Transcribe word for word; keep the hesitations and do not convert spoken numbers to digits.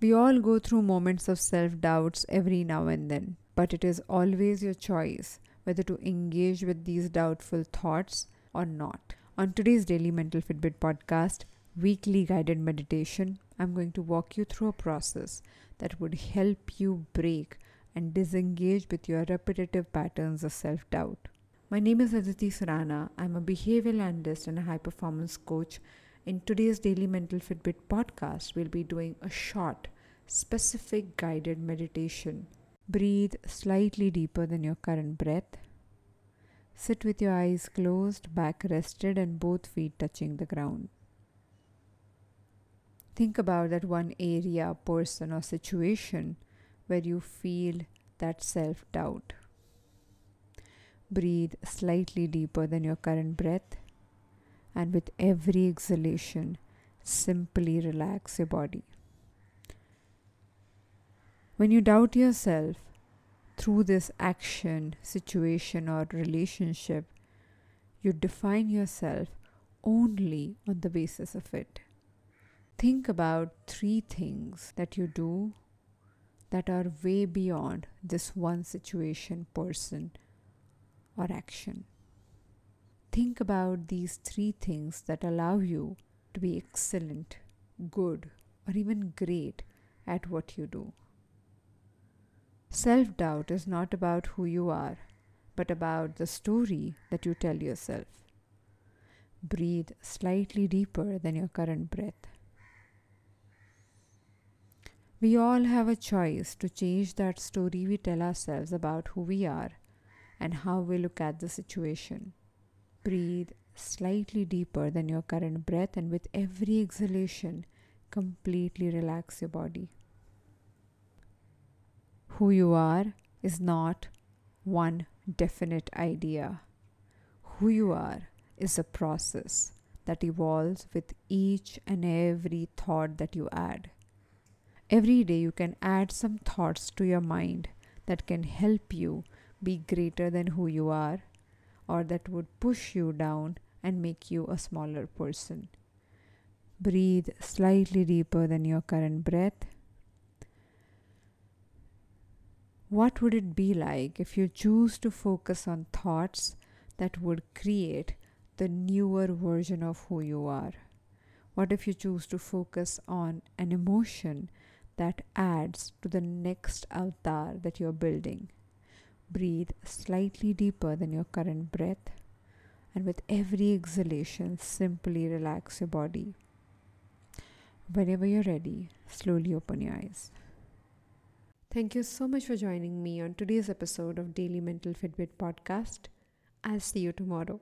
We all go through moments of self-doubts every now and then, but it is always your choice whether to engage with these doubtful thoughts or not. On today's Daily Mental Fitbit podcast, weekly guided meditation, I'm going to walk you through a process that would help you break and disengage with your repetitive patterns of self-doubt. My name is Aditi Srana. I'm a behavioral analyst and a high-performance coach. In today's Daily Mental Fitbit podcast, we'll be doing a short, specific guided meditation. Breathe slightly deeper than your current breath. Sit with your eyes closed, back rested, and both feet touching the ground. Think about that one area, person, or situation where you feel that self-doubt. Breathe slightly deeper than your current breath, and with every exhalation, simply relax your body. When you doubt yourself through this action, situation, or relationship, you define yourself only on the basis of it. Think about three things that you do that are way beyond this one situation, person, or action. Think about these three things that allow you to be excellent, good, or even great at what you do. Self-doubt is not about who you are, but about the story that you tell yourself. Breathe slightly deeper than your current breath. We all have a choice to change that story we tell ourselves about who we are and how we look at the situation. Breathe slightly deeper than your current breath, and with every exhalation, completely relax your body. Who you are is not one definite idea. Who you are is a process that evolves with each and every thought that you add. Every day you can add some thoughts to your mind that can help you be greater than who you are, or that would push you down and make you a smaller person. Breathe slightly deeper than your current breath. What would it be like if you choose to focus on thoughts that would create the newer version of who you are? What if you choose to focus on an emotion that adds to the next avatar that you're building? Breathe slightly deeper than your current breath, and with every exhalation, simply relax your body. Whenever you're ready, slowly open your eyes. Thank you so much for joining me on today's episode of Daily Mental Fitbit podcast. I'll see you tomorrow.